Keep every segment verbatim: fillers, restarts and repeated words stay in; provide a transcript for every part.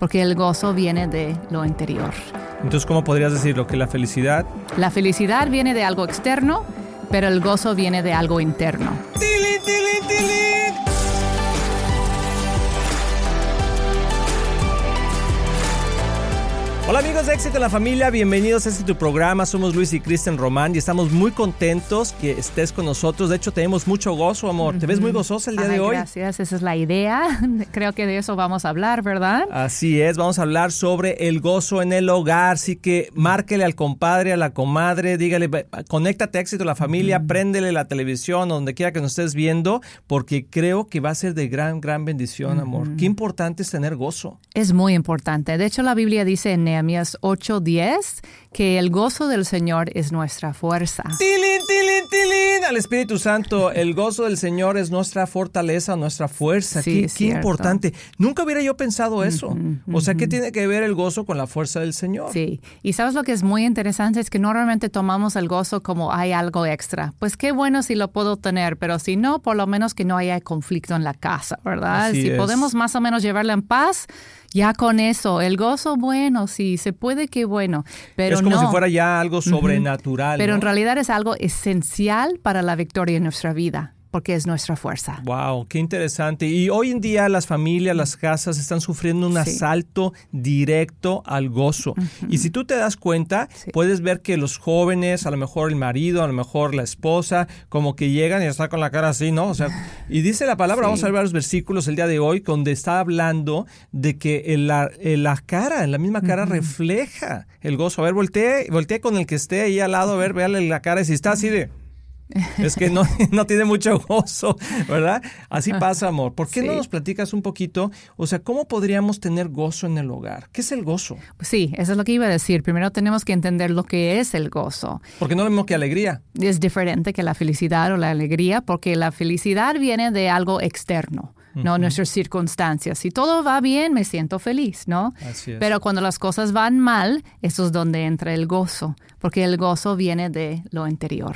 porque el gozo viene de lo interior. Entonces, ¿cómo podrías decirlo? ¿Que la felicidad? La felicidad viene de algo externo, pero el gozo viene de algo interno. ¡Tilín, tilín, tilín! Hola amigos de Éxito en la Familia, bienvenidos a este tu programa. Somos Luis y Cristian Román y estamos muy contentos que estés con nosotros. De hecho, tenemos mucho gozo, amor. Te ves muy gozosa el día Ay, de hoy. Gracias, esa es la idea. Creo que de eso vamos a hablar, ¿verdad? Así es, vamos a hablar sobre el gozo en el hogar. Así que márquele al compadre, a la comadre, dígale, conéctate a Éxito en la Familia, mm. préndele la televisión, donde quiera que nos estés viendo, porque creo que va a ser de gran, gran bendición, mm. amor. Qué importante es tener gozo. Es muy importante. De hecho, la Biblia dice en Nehemías ocho diez, que el gozo del Señor es nuestra fuerza. ¡Tilín, tilín, tilín! Al Espíritu Santo, el gozo del Señor es nuestra fortaleza, nuestra fuerza. Sí, qué, qué importante. Nunca hubiera yo pensado eso. Uh-huh, uh-huh. O sea, ¿qué tiene que ver el gozo con la fuerza del Señor? Sí. Y ¿sabes lo que es muy interesante? Es que normalmente tomamos el gozo como hay algo extra. Pues qué bueno si lo puedo tener, pero si no, por lo menos que no haya conflicto en la casa, ¿verdad? Así si es. Podemos más o menos llevarla en paz, ya con eso, el gozo, bueno, sí, se puede que bueno, pero es como no. si fuera ya algo sobrenatural. Uh-huh. Pero ¿no? en realidad es algo esencial para la victoria en nuestra vida, porque es nuestra fuerza. Wow, qué interesante. Y hoy en día las familias, las casas están sufriendo un sí. asalto directo al gozo. Uh-huh. Y si tú te das cuenta, sí. puedes ver que los jóvenes, a lo mejor el marido, a lo mejor la esposa, como que llegan y están con la cara así, ¿no? O sea, y dice la palabra, sí. vamos a ver varios versículos el día de hoy, donde está hablando de que en la, en la cara, en la misma cara uh-huh. refleja el gozo. A ver, voltee, voltee con el que esté ahí al lado, a ver, véale la cara y si está así de... Es que no, no tiene mucho gozo, ¿verdad? Así pasa, amor. ¿Por qué sí. no nos platicas un poquito? O sea, ¿cómo podríamos tener gozo en el hogar? ¿Qué es el gozo? Sí, eso es lo que iba a decir. Primero tenemos que entender lo que es el gozo. Porque no es lo mismo que alegría. Es diferente que la felicidad o la alegría, porque la felicidad viene de algo externo. No, uh-huh. nuestras circunstancias. Si todo va bien, me siento feliz, ¿no? Así es. Pero cuando las cosas van mal, eso es donde entra el gozo, porque el gozo viene de lo interior.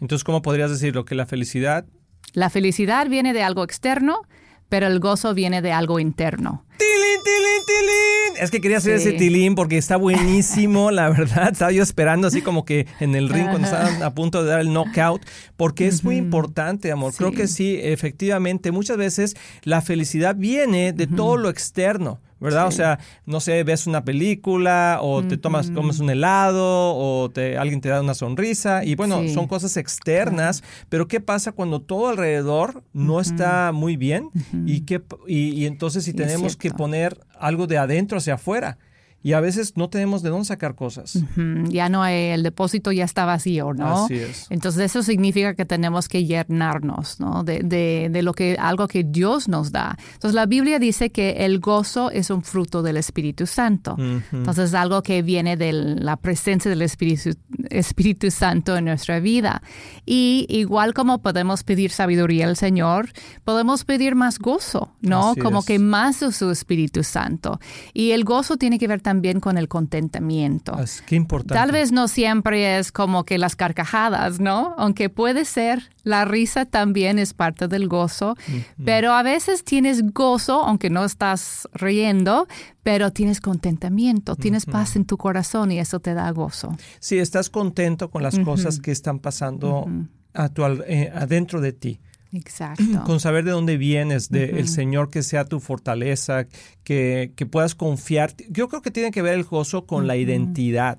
Entonces, ¿cómo podrías decirlo? ¿Que la felicidad? La felicidad viene de algo externo, pero el gozo viene de algo interno. ¡Tilín, tilín, tilín! Es que quería hacer sí. ese tilín porque está buenísimo, la verdad. Estaba yo esperando así como que en el ring cuando estaban a punto de dar el knockout, porque es uh-huh. muy importante, amor. Sí. Creo que sí, efectivamente, muchas veces la felicidad viene de uh-huh. todo lo externo, ¿verdad? Sí. O sea, no sé, ves una película o mm-hmm. te tomas comes un helado o te alguien te da una sonrisa y bueno, sí. son cosas externas, claro. pero ¿qué pasa cuando todo alrededor no mm-hmm. está muy bien? Mm-hmm. y, qué, y, y entonces si sí, tenemos que poner algo de adentro hacia afuera. Y a veces no tenemos de dónde sacar cosas. Uh-huh. Ya no, hay, el depósito ya está vacío, ¿no? Así es. Entonces eso significa que tenemos que llenarnos, ¿no? De, de, de lo que, algo que Dios nos da. Entonces la Biblia dice que el gozo es un fruto del Espíritu Santo. Uh-huh. Entonces es algo que viene de la presencia del Espíritu, Espíritu Santo en nuestra vida. Y igual como podemos pedir sabiduría al Señor, podemos pedir más gozo, ¿no? Así como es. Que más de su Espíritu Santo. Y el gozo tiene que ver también con el contentamiento. Es que importante. Tal vez no siempre es como que las carcajadas, ¿no? Aunque puede ser, la risa también es parte del gozo, mm-hmm. pero a veces tienes gozo, aunque no estás riendo, pero tienes contentamiento, mm-hmm. tienes paz en tu corazón y eso te da gozo. Sí, estás contento con las mm-hmm. cosas que están pasando mm-hmm. a tu, eh, adentro de ti. Exacto. Con saber de dónde vienes, de uh-huh. el Señor que sea tu fortaleza, que, que puedas confiar. Yo creo que tiene que ver el gozo con uh-huh. la identidad,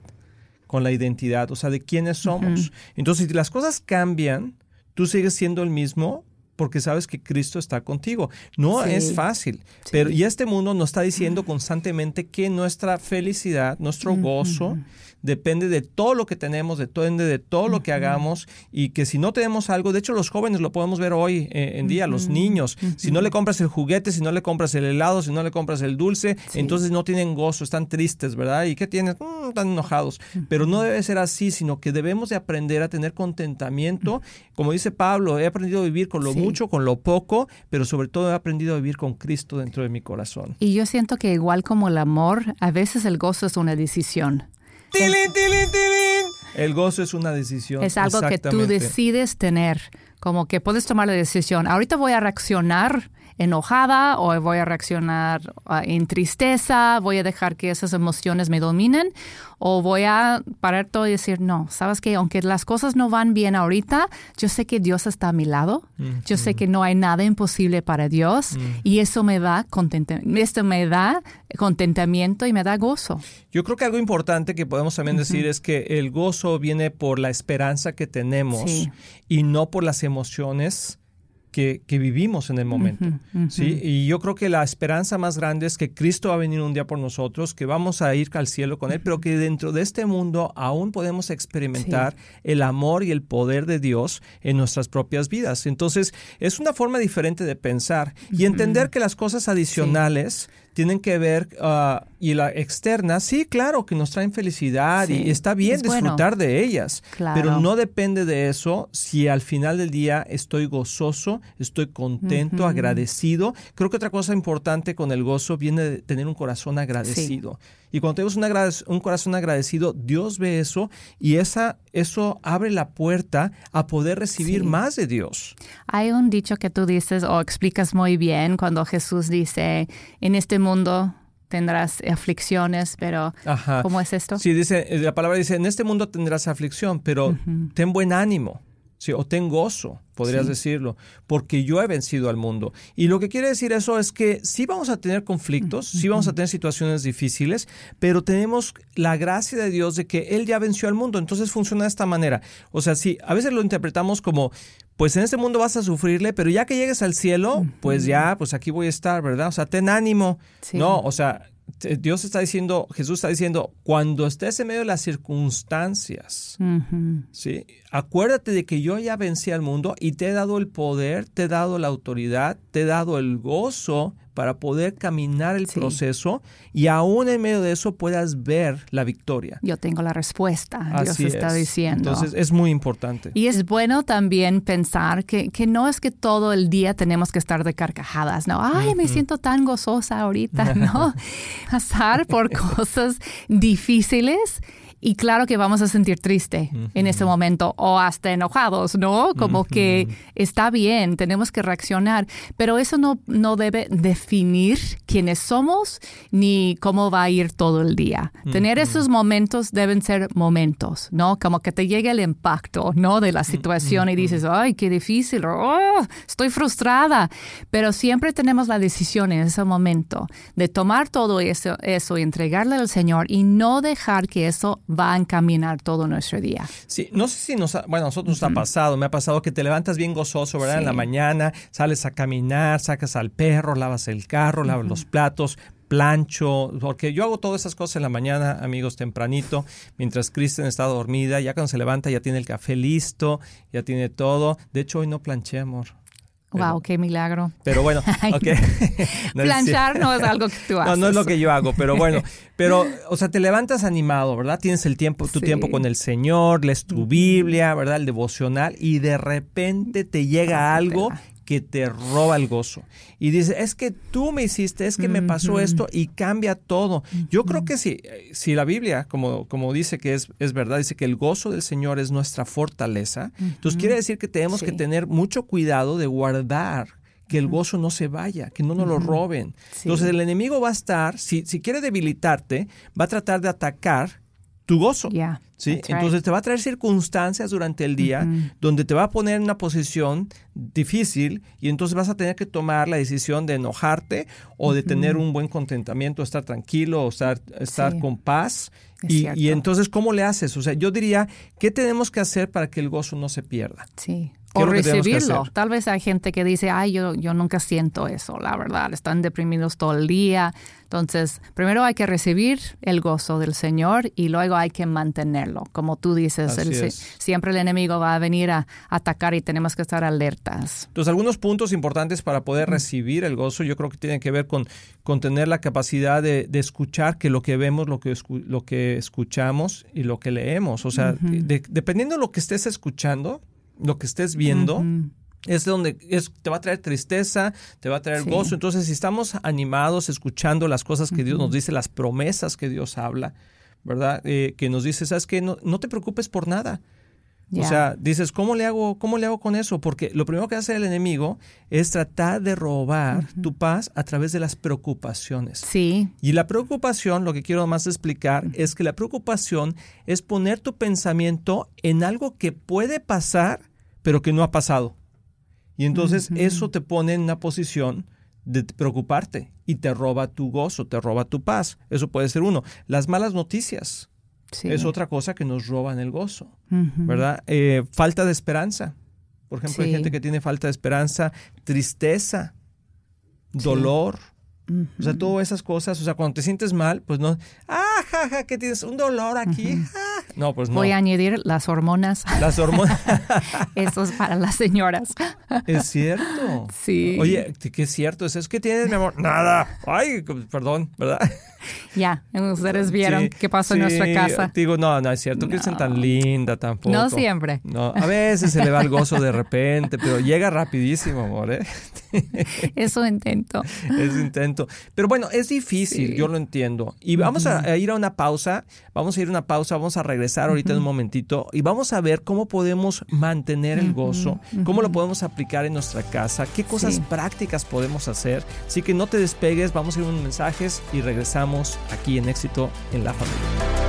con la identidad, o sea, de quiénes somos. Uh-huh. Entonces, si las cosas cambian, tú sigues siendo el mismo porque sabes que Cristo está contigo. No sí. es fácil, sí. pero y este mundo nos está diciendo uh-huh. constantemente que nuestra felicidad, nuestro uh-huh. gozo, depende de todo lo que tenemos, depende de todo lo que uh-huh. hagamos y que si no tenemos algo, de hecho los jóvenes lo podemos ver hoy eh, en día, uh-huh. los niños, uh-huh. si no le compras el juguete, si no le compras el helado, si no le compras el dulce, sí. entonces no tienen gozo, están tristes, ¿verdad? ¿Y qué tienen? Mm, están enojados, uh-huh. pero no debe ser así, sino que debemos de aprender a tener contentamiento, uh-huh. como dice Pablo, he aprendido a vivir con lo sí. mucho, con lo poco, pero sobre todo he aprendido a vivir con Cristo dentro de mi corazón. Y yo siento que igual como el amor, a veces el gozo es una decisión. ¡Tilín, tilín, tilín! El gozo es una decisión. Es algo que tú decides tener, como que puedes tomar la decisión. Ahorita voy a reaccionar enojada o voy a reaccionar uh, en tristeza, voy a dejar que esas emociones me dominen o voy a parar todo y decir, no, sabes que aunque las cosas no van bien ahorita, yo sé que Dios está a mi lado, mm-hmm. yo sé que no hay nada imposible para Dios mm. y eso me da contentamiento, esto me da contentamiento y me da gozo. Yo creo que algo importante que podemos también mm-hmm. decir es que el gozo viene por la esperanza que tenemos sí. y no por las emociones Que, que vivimos en el momento, uh-huh, uh-huh. ¿sí? Y yo creo que la esperanza más grande es que Cristo va a venir un día por nosotros, que vamos a ir al cielo con Él, pero que dentro de este mundo aún podemos experimentar sí. el amor y el poder de Dios en nuestras propias vidas. Entonces, es una forma diferente de pensar y entender que las cosas adicionales sí. tienen que ver, uh, y la externa, sí, claro, que nos traen felicidad sí. y está bien es disfrutar bueno. de ellas, claro. pero no depende de eso si al final del día estoy gozoso, estoy contento, uh-huh. agradecido. Creo que otra cosa importante con el gozo viene de tener un corazón agradecido. Sí. Y cuando tenemos un, agrade- un corazón agradecido, Dios ve eso y esa, eso abre la puerta a poder recibir sí. más de Dios. Hay un dicho que tú dices o explicas muy bien cuando Jesús dice, en este mundo tendrás aflicciones, pero Ajá. ¿cómo es esto? Sí, dice, la palabra dice, en este mundo tendrás aflicción, pero uh-huh. ten buen ánimo. Sí, o ten gozo, podrías sí. decirlo, porque yo he vencido al mundo. Y lo que quiere decir eso es que sí vamos a tener conflictos, uh-huh. sí vamos a tener situaciones difíciles, pero tenemos la gracia de Dios de que Él ya venció al mundo. Entonces funciona de esta manera. O sea, sí, a veces lo interpretamos como, pues en este mundo vas a sufrirle, pero ya que llegues al cielo, uh-huh. pues ya, pues aquí voy a estar, ¿verdad? O sea, ten ánimo. Sí. No, o sea, Dios está diciendo, Jesús está diciendo, cuando estés en medio de las circunstancias, uh-huh. ¿sí? acuérdate de que yo ya vencí al mundo y te he dado el poder, te he dado la autoridad, te he dado el gozo para poder caminar el sí. proceso y aún en medio de eso puedas ver la victoria. Yo tengo la respuesta, Dios está diciendo. Entonces es muy importante. Y es bueno también pensar que, que no es que todo el día tenemos que estar de carcajadas, ¿no? Ay, me siento tan gozosa ahorita, ¿no? Pasar por cosas difíciles. Y claro que vamos a sentir triste uh-huh. en ese momento o hasta enojados, ¿no? Como uh-huh. que está bien, tenemos que reaccionar. Pero eso no, no debe definir quiénes somos ni cómo va a ir todo el día. Uh-huh. Tener esos momentos deben ser momentos, ¿no? Como que te llegue el impacto, ¿no? De la situación uh-huh. y dices, ¡ay, qué difícil! ¡Oh, estoy frustrada! Pero siempre tenemos la decisión en ese momento de tomar todo eso, eso y entregarle al Señor y no dejar que eso va a encaminar todo nuestro día. Sí, no sé si nos ha, bueno, a nosotros nos ha pasado, me ha pasado que te levantas bien gozoso, ¿verdad? Sí. En la mañana, sales a caminar, sacas al perro, lavas el carro, lavas uh-huh. los platos, plancho, porque yo hago todas esas cosas en la mañana, amigos, tempranito, mientras Cristian está dormida, ya cuando se levanta ya tiene el café listo, ya tiene todo. De hecho, hoy no planché, amor. Pero, wow, qué milagro. Pero bueno, okay. no planchar no es algo que tú haces. No, no es lo que yo hago, pero bueno. Pero, o sea, te levantas animado, ¿verdad? Tienes el tiempo, tu sí. tiempo con el Señor, lees tu Biblia, ¿verdad? El devocional, y de repente te llega Ay, algo que te roba el gozo. Y dices, es que tú me hiciste, es que me pasó esto y cambia todo. Yo creo que si, si la Biblia, como, como dice que es, es verdad, dice que el gozo del Señor es nuestra fortaleza, entonces quiere decir que tenemos sí. que tener mucho cuidado de guardar que el gozo no se vaya, que no nos lo roben. Sí. Entonces el enemigo va a estar, si, si quiere debilitarte, va a tratar de atacar tu gozo. Yeah, ¿sí? Entonces right. te va a traer circunstancias durante el día mm-hmm. donde te va a poner en una posición difícil y entonces vas a tener que tomar la decisión de enojarte o de mm-hmm. tener un buen contentamiento, estar tranquilo o estar, estar sí. con paz. Y, y entonces, ¿cómo le haces? O sea, yo diría, ¿qué tenemos que hacer para que el gozo no se pierda? Sí. O recibirlo. Tal vez hay gente que dice, ay, yo, yo nunca siento eso, la verdad, están deprimidos todo el día. Entonces, primero hay que recibir el gozo del Señor y luego hay que mantenerlo. Como tú dices, el, siempre el enemigo va a venir a atacar y tenemos que estar alertas. Entonces, algunos puntos importantes para poder recibir el gozo, yo creo que tienen que ver con, con tener la capacidad de, de escuchar que lo que vemos, lo que, escu- lo que escuchamos y lo que leemos. O sea, uh-huh. de, dependiendo de lo que estés escuchando, lo que estés viendo uh-huh. es donde es, te va a traer tristeza, te va a traer sí. gozo. Entonces, si estamos animados, escuchando las cosas que uh-huh. Dios nos dice, las promesas que Dios habla, ¿verdad? Eh, que nos dice, ¿sabes qué? No, no te preocupes por nada. Yeah. O sea, dices, ¿cómo le hago, cómo le hago con eso? Porque lo primero que hace el enemigo es tratar de robar uh-huh. tu paz a través de las preocupaciones. Sí. Y la preocupación, lo que quiero más explicar, uh-huh. es que la preocupación es poner tu pensamiento en algo que puede pasar, pero que no ha pasado. Y entonces uh-huh. eso te pone en una posición de preocuparte y te roba tu gozo, te roba tu paz. Eso puede ser uno. Las malas noticias. Sí. Es otra cosa que nos roban el gozo, uh-huh. ¿verdad? Eh, falta de esperanza. Por ejemplo, sí. hay gente que tiene falta de esperanza, tristeza, dolor. Sí. Uh-huh. O sea, todas esas cosas. O sea, cuando te sientes mal, pues no. ¡Ah, jaja! Ja, ¿qué tienes? ¿Un dolor aquí? Uh-huh. Ah. No, pues no. Voy a añadir las hormonas. Las hormonas. Eso es para las señoras. Es cierto. Sí. Oye, ¿qué es cierto? ¿Es que tienes, mi amor? Nada. Ay, perdón, ¿verdad? Ya, ustedes vieron sí, qué pasó sí, en nuestra casa. Digo, no, no es cierto, no. Cristian tan linda tampoco. No siempre. No, a veces se le va el gozo de repente, pero llega rapidísimo, amor, ¿eh? Es un intento. Es un intento. Pero bueno, es difícil, sí. yo lo entiendo. Y vamos uh-huh. a ir a una pausa, vamos a ir a una pausa, vamos a regresar ahorita uh-huh. en un momentito y vamos a ver cómo podemos mantener el gozo, uh-huh. cómo lo podemos aplicar en nuestra casa, qué cosas sí. prácticas podemos hacer. Así que no te despegues, vamos a ir a unos mensajes y regresamos aquí en Éxito en la Familia.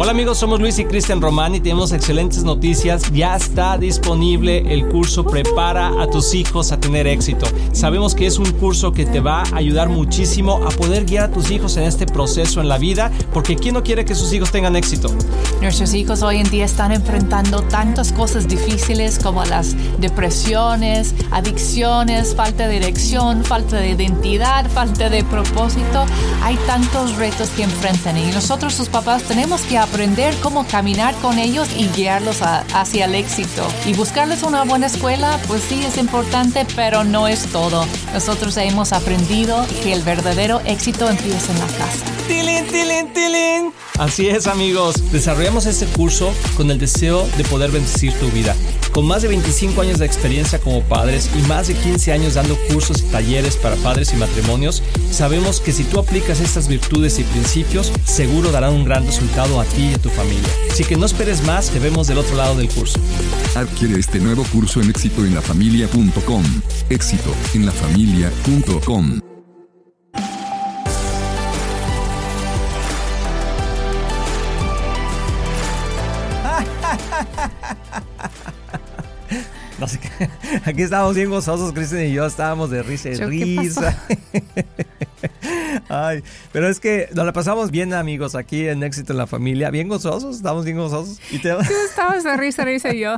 Hola amigos, somos Luis y Cristian Román y tenemos excelentes noticias. Ya está disponible el curso Prepara a tus hijos a tener éxito. Sabemos que es un curso que te va a ayudar muchísimo a poder guiar a tus hijos en este proceso en la vida, porque ¿quién no quiere que sus hijos tengan éxito? Nuestros hijos hoy en día están enfrentando tantas cosas difíciles como las depresiones, adicciones, falta de dirección, falta de identidad, falta de propósito. Hay tantos retos que enfrentan y nosotros, sus papás, tenemos que aprender cómo caminar con ellos y guiarlos a, hacia el éxito. Y buscarles una buena escuela, pues sí, es importante, pero no es todo. Nosotros hemos aprendido que el verdadero éxito empieza en la casa. ¡Tilín, tilín, tilín! Así es, amigos. Desarrollamos este curso con el deseo de poder bendecir tu vida. Con más de veinticinco años de experiencia como padres y más de quince años dando cursos y talleres para padres y matrimonios, sabemos que si tú aplicas estas virtudes y principios, seguro darán un gran resultado a ti y a tu familia. Así que no esperes más, te vemos del otro lado del curso. Adquiere este nuevo curso en éxito en la familia punto com. Éxito en la familia punto com. No sé qué. Aquí estábamos bien gozosos, Cristian y yo estábamos de risa y yo, risa. Ay, pero es que nos la pasamos bien, amigos, aquí en Éxito en la Familia. Bien gozosos, estamos bien gozosos. Y te... Tú estabas de risa, risa y yo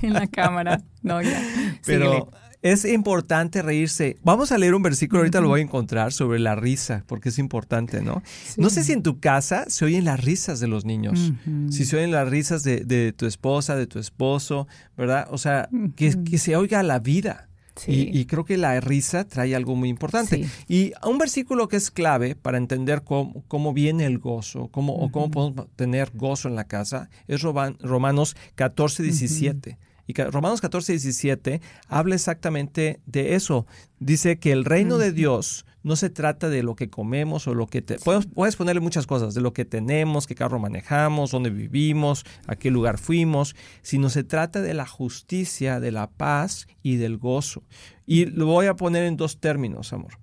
en la cámara. No, ya. Pero... Síguele. Es importante reírse. Vamos a leer un versículo, ahorita lo voy a encontrar, sobre la risa, porque es importante, ¿no? Sí. No sé si en tu casa se oyen las risas de los niños, uh-huh. si se oyen las risas de, de tu esposa, de tu esposo, ¿verdad? O sea, uh-huh. que, que se oiga la vida. Sí. Y, y creo que la risa trae algo muy importante. Sí. Y un versículo que es clave para entender cómo, cómo viene el gozo, cómo, uh-huh. o cómo podemos tener gozo en la casa, es Romanos catorce diecisiete. Uh-huh. Y Romanos catorce diecisiete habla exactamente de eso. Dice que el reino de Dios no se trata de lo que comemos o lo que... Te, puedes, puedes ponerle muchas cosas, de lo que tenemos, qué carro manejamos, dónde vivimos, a qué lugar fuimos, sino se trata de la justicia, de la paz y del gozo. Y lo voy a poner en dos términos, amor.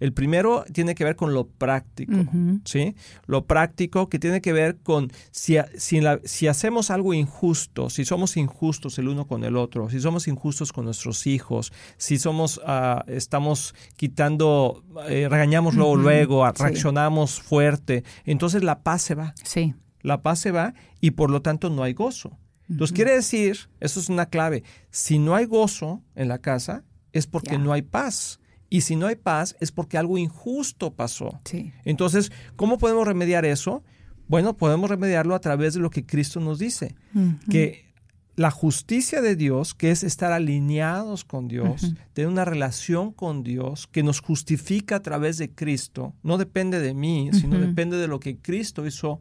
El primero tiene que ver con lo práctico, uh-huh. ¿sí? Lo práctico que tiene que ver con si, si, la, si hacemos algo injusto, si somos injustos el uno con el otro, si somos injustos con nuestros hijos, si somos, uh, estamos quitando, eh, regañamos luego, uh-huh. luego, reaccionamos sí. fuerte, entonces la paz se va. Sí. La paz se va y por lo tanto no hay gozo. Entonces uh-huh. quiere decir, eso es una clave, si no hay gozo en la casa es porque yeah. no hay paz. Y si no hay paz, es porque algo injusto pasó. Sí. Entonces, ¿cómo podemos remediar eso? Bueno, podemos remediarlo a través de lo que Cristo nos dice. Uh-huh. Que la justicia de Dios, que es estar alineados con Dios, uh-huh. tener una relación con Dios, que nos justifica a través de Cristo. No depende de mí, sino uh-huh. depende de lo que Cristo hizo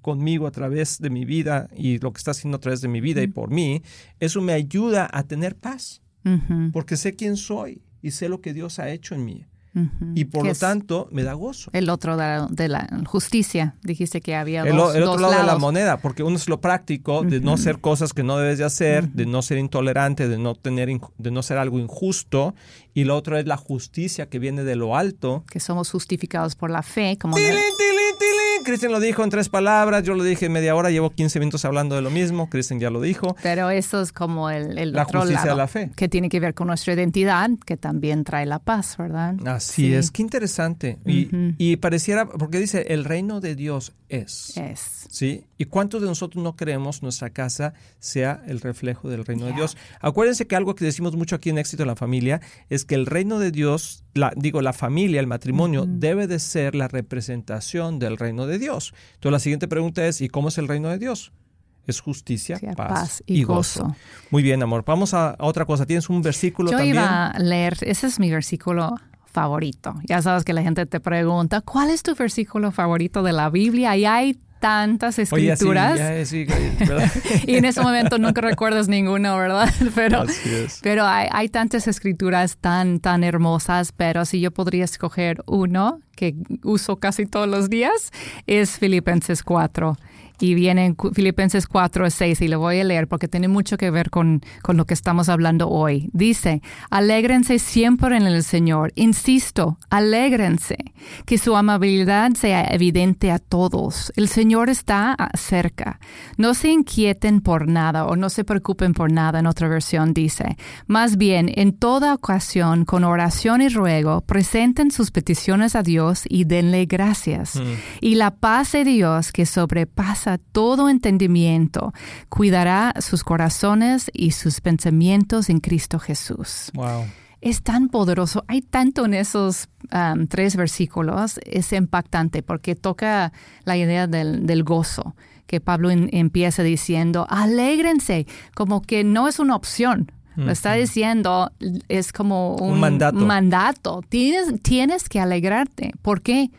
conmigo a través de mi vida y lo que está haciendo a través de mi vida uh-huh. y por mí. Eso me ayuda a tener paz, uh-huh. porque sé quién soy. Y sé lo que Dios ha hecho en mí. Uh-huh. Y por lo es? tanto, me da gozo. El otro lado de la justicia, dijiste que había el, dos El otro dos lado lados. de la moneda, porque uno es lo práctico, uh-huh. de no hacer cosas que no debes de hacer, uh-huh. de no ser intolerante, de no tener, de no ser algo injusto. Y lo otro es la justicia que viene de lo alto. Que somos justificados por la fe. Como ¡Tilín, no... tilín, tilín! Cristian lo dijo en tres palabras, yo lo dije en media hora, llevo quince minutos hablando de lo mismo, Cristian ya lo dijo. Pero eso es como el, el la otro lado. La justicia de la fe. Que tiene que ver con nuestra identidad, que también trae la paz, ¿verdad? Así Sí. es, qué interesante. Y, uh-huh. y pareciera, porque dice, el reino de Dios es. Es. ¿Sí? ¿Y cuántos de nosotros no creemos nuestra casa sea el reflejo del reino yeah. de Dios? Acuérdense que algo que decimos mucho aquí en Éxito en la Familia es que el reino de Dios, la, digo, la familia, el matrimonio, uh-huh. debe de ser la representación del reino de Dios. Entonces, la siguiente pregunta es, ¿y cómo es el reino de Dios? Es justicia, sí, paz, paz y, y gozo. gozo. Muy bien, amor. Vamos a, a otra cosa. ¿Tienes un versículo Yo también? Yo iba a leer, ese es mi versículo favorito. Ya sabes que la gente te pregunta, ¿cuál es tu versículo favorito de la Biblia? Y hay tantas escrituras. Oye, sí, ya es, ¿verdad? Y en ese momento nunca recuerdas ninguno, ¿verdad? Pero, pero hay, hay tantas escrituras tan, tan hermosas, pero si yo podría escoger uno que uso casi todos los días, es Filipenses cuatro. Y viene en Filipenses cuatro, seis, y lo voy a leer porque tiene mucho que ver con, con lo que estamos hablando hoy. Dice, alégrense siempre en el Señor. Insisto, alégrense. Que su amabilidad sea evidente a todos. El Señor está cerca. No se inquieten por nada o no se preocupen por nada, en otra versión dice. Más bien, en toda ocasión, con oración y ruego, presenten sus peticiones a Dios y denle gracias. Mm. Y la paz de Dios, que sobrepasa todo entendimiento, cuidará sus corazones y sus pensamientos en Cristo Jesús. Wow. Es tan poderoso. Hay tanto en esos um, tres versículos. Es impactante porque toca la idea del, del gozo, que Pablo en, empieza diciendo, alégrense, como que no es una opción. Lo está diciendo, es como un, un mandato. mandato. Tienes, tienes que alegrarte. ¿Por qué?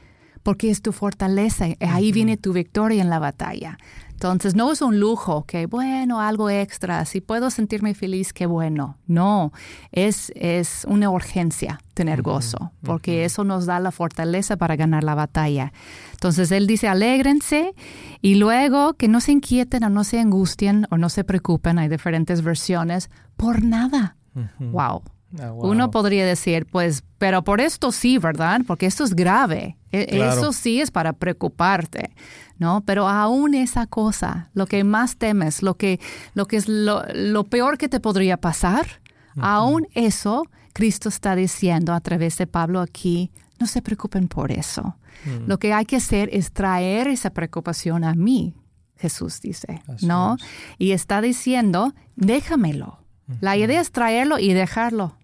Porque es tu fortaleza, ahí uh-huh. viene tu victoria en la batalla. Entonces, no es un lujo que, bueno, algo extra, si puedo sentirme feliz, qué bueno. No, es, es una urgencia tener uh-huh. gozo, porque uh-huh. eso nos da la fortaleza para ganar la batalla. Entonces, él dice, alégrense, y luego que no se inquieten o no se angustien o no se preocupen, hay diferentes versiones, por nada. Uh-huh. Wow. Oh, wow. Uno podría decir, pues, pero por esto sí, ¿verdad? Porque esto es grave. E- claro. Eso sí es para preocuparte, ¿no? Pero aún esa cosa, lo que más temes, lo que, lo que es lo, lo peor que te podría pasar, uh-huh. aún eso, Cristo está diciendo a través de Pablo aquí, no se preocupen por eso. Uh-huh. Lo que hay que hacer es traer esa preocupación a mí, Jesús dice, Así ¿no? Es. Y está diciendo, déjamelo. Uh-huh. La idea es traerlo y dejarlo.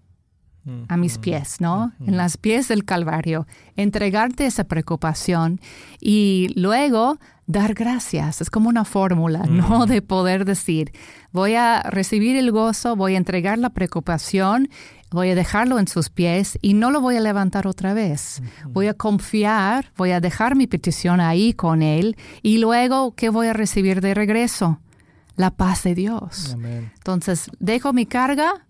A mis pies, ¿no? En las pies del Calvario. Entregarte esa preocupación y luego dar gracias. Es como una fórmula, ¿no? De poder decir, voy a recibir el gozo, voy a entregar la preocupación, voy a dejarlo en sus pies y no lo voy a levantar otra vez. Voy a confiar, voy a dejar mi petición ahí con él y luego, ¿qué voy a recibir de regreso? La paz de Dios. Amén. Entonces, dejo mi carga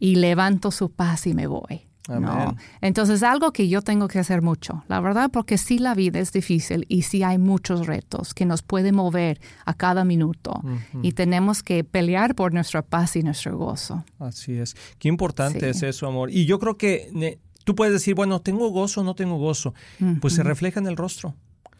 y levanto su paz y me voy. ¿No? Entonces, algo que yo tengo que hacer mucho, la verdad, porque sí la vida es difícil y sí hay muchos retos que nos pueden mover a cada minuto. Uh-huh. Y tenemos que pelear por nuestra paz y nuestro gozo. Así es. Qué importante sí. es eso, amor. Y yo creo que ne, tú puedes decir, bueno, tengo gozo o no tengo gozo. Uh-huh. Pues se refleja en el rostro.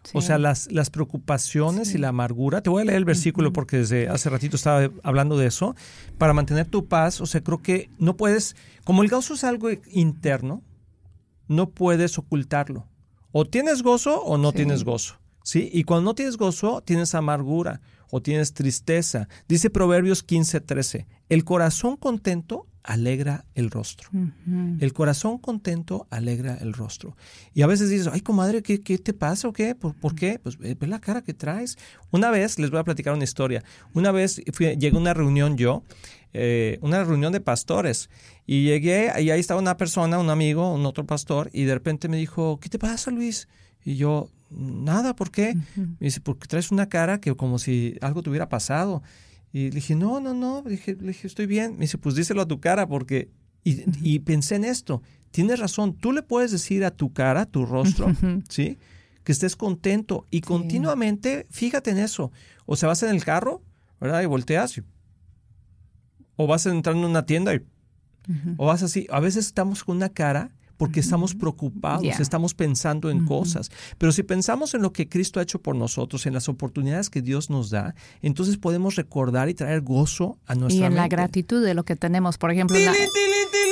Sí. O sea, las, las preocupaciones sí. y la amargura. Te voy a leer el versículo porque desde hace ratito estaba hablando de eso. Para mantener tu paz, o sea, creo que no puedes, como el gozo es algo interno, no puedes ocultarlo. O tienes gozo o no sí. tienes gozo. ¿Sí? Y cuando no tienes gozo, tienes amargura o tienes tristeza. Dice Proverbios quince, trece, el corazón contento alegra el rostro. Uh-huh. El corazón contento alegra el rostro. Y a veces dices, ay, comadre, ¿qué, qué te pasa o qué? ¿Por, ¿por qué? Pues ve la cara que traes. Una vez, les voy a platicar una historia. Una vez fui, llegué a una reunión yo, eh, una reunión de pastores, y llegué, y ahí estaba una persona, un amigo, un otro pastor, y de repente me dijo, ¿qué te pasa, Luis? Y yo, nada, ¿por qué? Uh-huh. Me dice, porque traes una cara que como si algo te hubiera pasado. Y le dije, no, no, no, le dije, le dije, estoy bien. Me dice, pues díselo a tu cara porque... Y, uh-huh. y pensé en esto, tienes razón, tú le puedes decir a tu cara, a tu rostro, ¿sí?, que estés contento y continuamente, fíjate en eso. O sea, vas en el carro, ¿verdad?, y volteas. Y, o vas entrando en una tienda y, uh-huh. o vas así. A veces estamos con una cara porque uh-huh. estamos preocupados, yeah. estamos pensando en uh-huh. cosas. Pero si pensamos en lo que Cristo ha hecho por nosotros, en las oportunidades que Dios nos da, entonces podemos recordar y traer gozo a nuestra vida. Y en mente. La gratitud de lo que tenemos. Por ejemplo, ¡Tilín, la... tilín, tilín!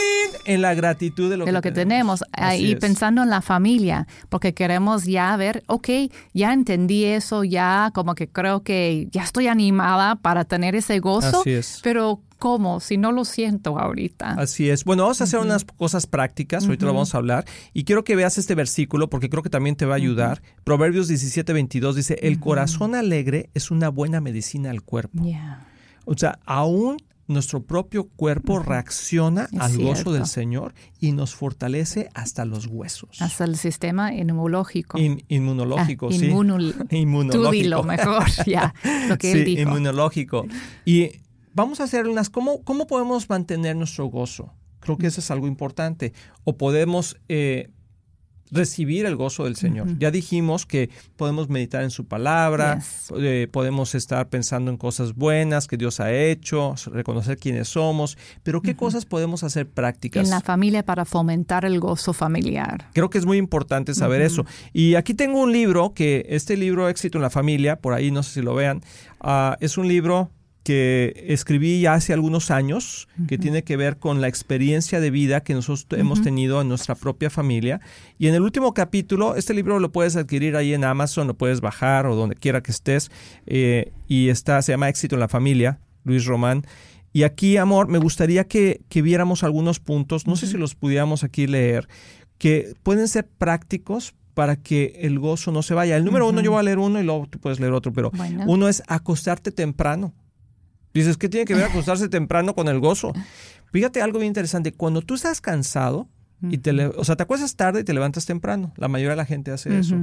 En la gratitud de lo, de que, lo que tenemos. tenemos. Y pensando en la familia, porque queremos ya ver, ok, ya entendí eso, ya como que creo que ya estoy animada para tener ese gozo. Así es. Pero ¿cómo? Si no lo siento ahorita. Así es. Bueno, vamos a hacer uh-huh. unas cosas prácticas, ahorita uh-huh. lo vamos a hablar. Y quiero que veas este versículo porque creo que también te va a ayudar. Uh-huh. Proverbios diecisiete veintidós dice, el uh-huh. corazón alegre es una buena medicina al cuerpo. Yeah. O sea, aún... nuestro propio cuerpo reacciona es al cierto. Gozo del Señor y nos fortalece hasta los huesos. Hasta el sistema inmunológico. In, inmunológico, ah, sí. Inmunol- inmunológico. Tú dilo mejor, ya, lo que sí, él dijo. Inmunológico. Y vamos a hacer unas, ¿cómo, cómo podemos mantener nuestro gozo? Creo que eso es algo importante. O podemos... Eh, recibir el gozo del Señor. Uh-huh. Ya dijimos que podemos meditar en su palabra, yes. eh, podemos estar pensando en cosas buenas que Dios ha hecho, reconocer quiénes somos, pero ¿qué uh-huh. cosas podemos hacer prácticas? En la familia para fomentar el gozo familiar. Creo que es muy importante saber uh-huh. eso. Y aquí tengo un libro, que este libro Éxito en la Familia, por ahí no sé si lo vean, uh, es un libro que escribí ya hace algunos años, uh-huh. que tiene que ver con la experiencia de vida que nosotros uh-huh. hemos tenido en nuestra propia familia. Y en el último capítulo, este libro lo puedes adquirir ahí en Amazon, lo puedes bajar o donde quiera que estés. Eh, y está, se llama Éxito en la Familia, Luis Román. Y aquí, amor, me gustaría que, que viéramos algunos puntos, no uh-huh. sé si los pudiéramos aquí leer, que pueden ser prácticos para que el gozo no se vaya. El número uh-huh. uno, yo voy a leer uno y luego tú puedes leer otro, pero bueno. uno es acostarte temprano. Dices, ¿qué tiene que ver acostarse temprano con el gozo? Fíjate algo bien interesante. Cuando tú estás cansado, y te le- o sea, te acuestas tarde y te levantas temprano. La mayoría de la gente hace uh-huh. eso.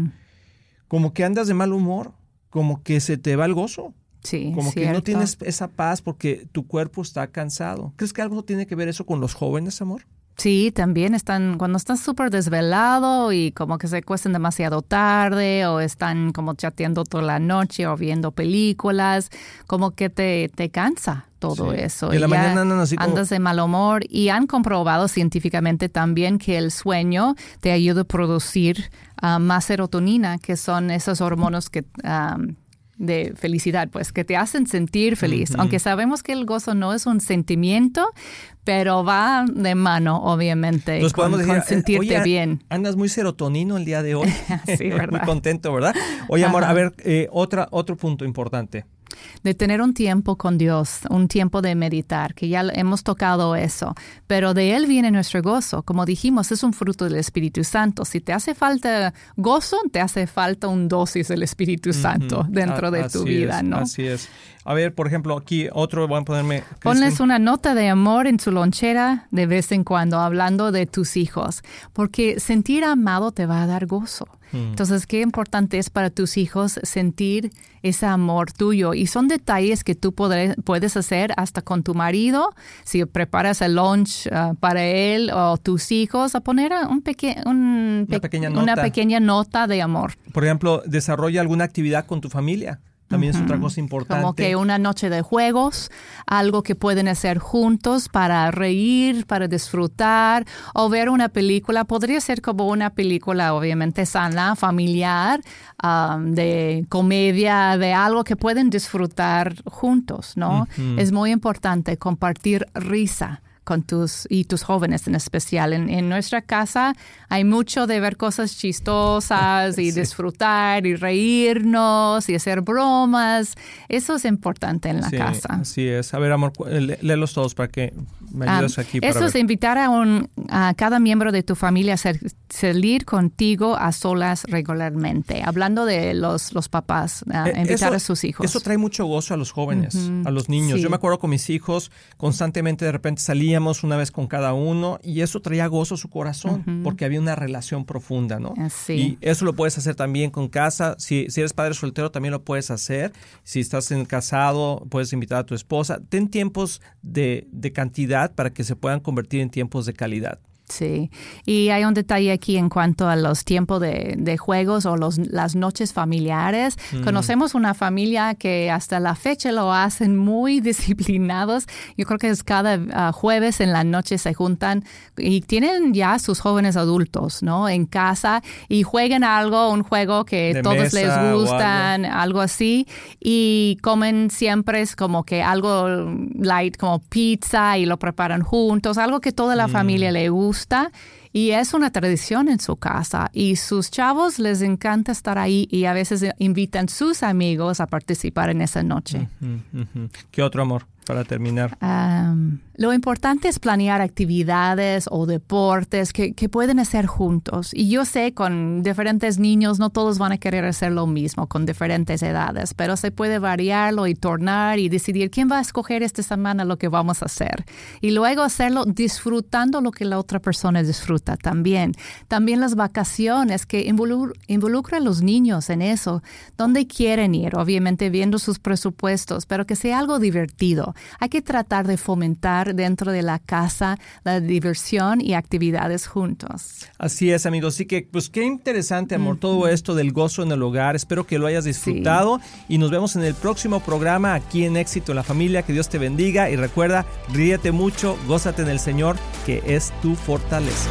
Como que andas de mal humor, como que se te va el gozo. Sí, como cierto. Que no tienes esa paz porque tu cuerpo está cansado. ¿Crees que algo tiene que ver eso con los jóvenes, amor? Sí, también están, cuando están súper desvelado y como que se cuestan demasiado tarde o están como chateando toda la noche o viendo películas, como que te, te cansa todo sí. eso. Y la mañana andan así como... andas de mal humor y han comprobado científicamente también que el sueño te ayuda a producir uh, más serotonina, que son esos hormonas que... Um, de felicidad, pues, que te hacen sentir feliz. Uh-huh. Aunque sabemos que el gozo no es un sentimiento, pero va de mano, obviamente, nos con, podemos decir, con sentirte oye, bien. Andas muy serotonino el día de hoy. Sí, ¿verdad? Muy contento, ¿verdad? Oye, amor, uh-huh. a ver, eh, otra, otro punto importante. De tener un tiempo con Dios, un tiempo de meditar, que ya hemos tocado eso, pero de Él viene nuestro gozo. Como dijimos, es un fruto del Espíritu Santo. Si te hace falta gozo, te hace falta un dosis del Espíritu Santo uh-huh. dentro a- de tu vida, es, ¿no? Así es. A ver, por ejemplo, aquí otro, voy a ponerme... Ponles una nota de amor en su lonchera de vez en cuando, hablando de tus hijos, porque sentir amado te va a dar gozo. Entonces, qué importante es para tus hijos sentir ese amor tuyo. Y son detalles que tú podré, puedes hacer hasta con tu marido, si preparas el lunch uh, para él o tus hijos, a poner un peque- un, una, pequeña pe- una pequeña nota de amor. Por ejemplo, desarrolla alguna actividad con tu familia. También uh-huh. es otra cosa importante. Como que una noche de juegos, algo que pueden hacer juntos para reír, para disfrutar o ver una película. Podría ser como una película obviamente sana, familiar, um, de comedia, de algo que pueden disfrutar juntos, ¿no? Uh-huh. Es muy importante compartir risa. Con tus y tus jóvenes en especial. En, en nuestra casa hay mucho de ver cosas chistosas y sí. disfrutar y reírnos y hacer bromas. Eso es importante en la sí, casa. Así es. A ver, amor, léelos todos para que me ayudes um, aquí. Para eso ver. Es invitar a, un, a cada miembro de tu familia a ser, salir contigo a solas regularmente. Hablando de los, los papás, a eh, invitar eso, a sus hijos. Eso trae mucho gozo a los jóvenes, uh-huh. a los niños. Sí. Yo me acuerdo con mis hijos, constantemente de repente salíamos una vez con cada uno y eso traía gozo a su corazón uh-huh. porque había una relación profunda, ¿no? Así. Y eso lo puedes hacer también con casa. Si, si eres padre soltero también lo puedes hacer. Si estás en casado puedes invitar a tu esposa. Ten tiempos de, de cantidad para que se puedan convertir en tiempos de calidad. Sí, y hay un detalle aquí en cuanto a los tiempos de, de juegos o los, las noches familiares. Mm. Conocemos una familia que hasta la fecha lo hacen muy disciplinados. Yo creo que es cada uh, jueves en la noche se juntan y tienen ya sus jóvenes adultos, ¿no? En casa y juegan algo, un juego que de todos les gustan, algo. algo así. Y comen siempre es como que algo light, como pizza y lo preparan juntos, algo que toda la mm. familia le gusta. Y es una tradición en su casa y sus chavos les encanta estar ahí y a veces invitan sus amigos a participar en esa noche. ¿Qué otro amor para terminar? Um, lo importante es planear actividades o deportes que, que pueden hacer juntos. Y yo sé con diferentes niños no todos van a querer hacer lo mismo con diferentes edades, pero se puede variarlo y tornar y decidir quién va a escoger esta semana lo que vamos a hacer. Y luego hacerlo disfrutando lo que la otra persona disfruta también. También las vacaciones que involucra a los niños en eso. ¿Dónde quieren ir? Obviamente viendo sus presupuestos, pero que sea algo divertido. Hay que tratar de fomentar dentro de la casa la diversión y actividades juntos. Así es, amigos. Así que, pues, qué interesante, amor, mm-hmm. todo esto del gozo en el hogar. Espero que lo hayas disfrutado sí. y nos vemos en el próximo programa aquí en Éxito en la Familia. Que Dios te bendiga y recuerda, ríete mucho, gózate en el Señor, que es tu fortaleza.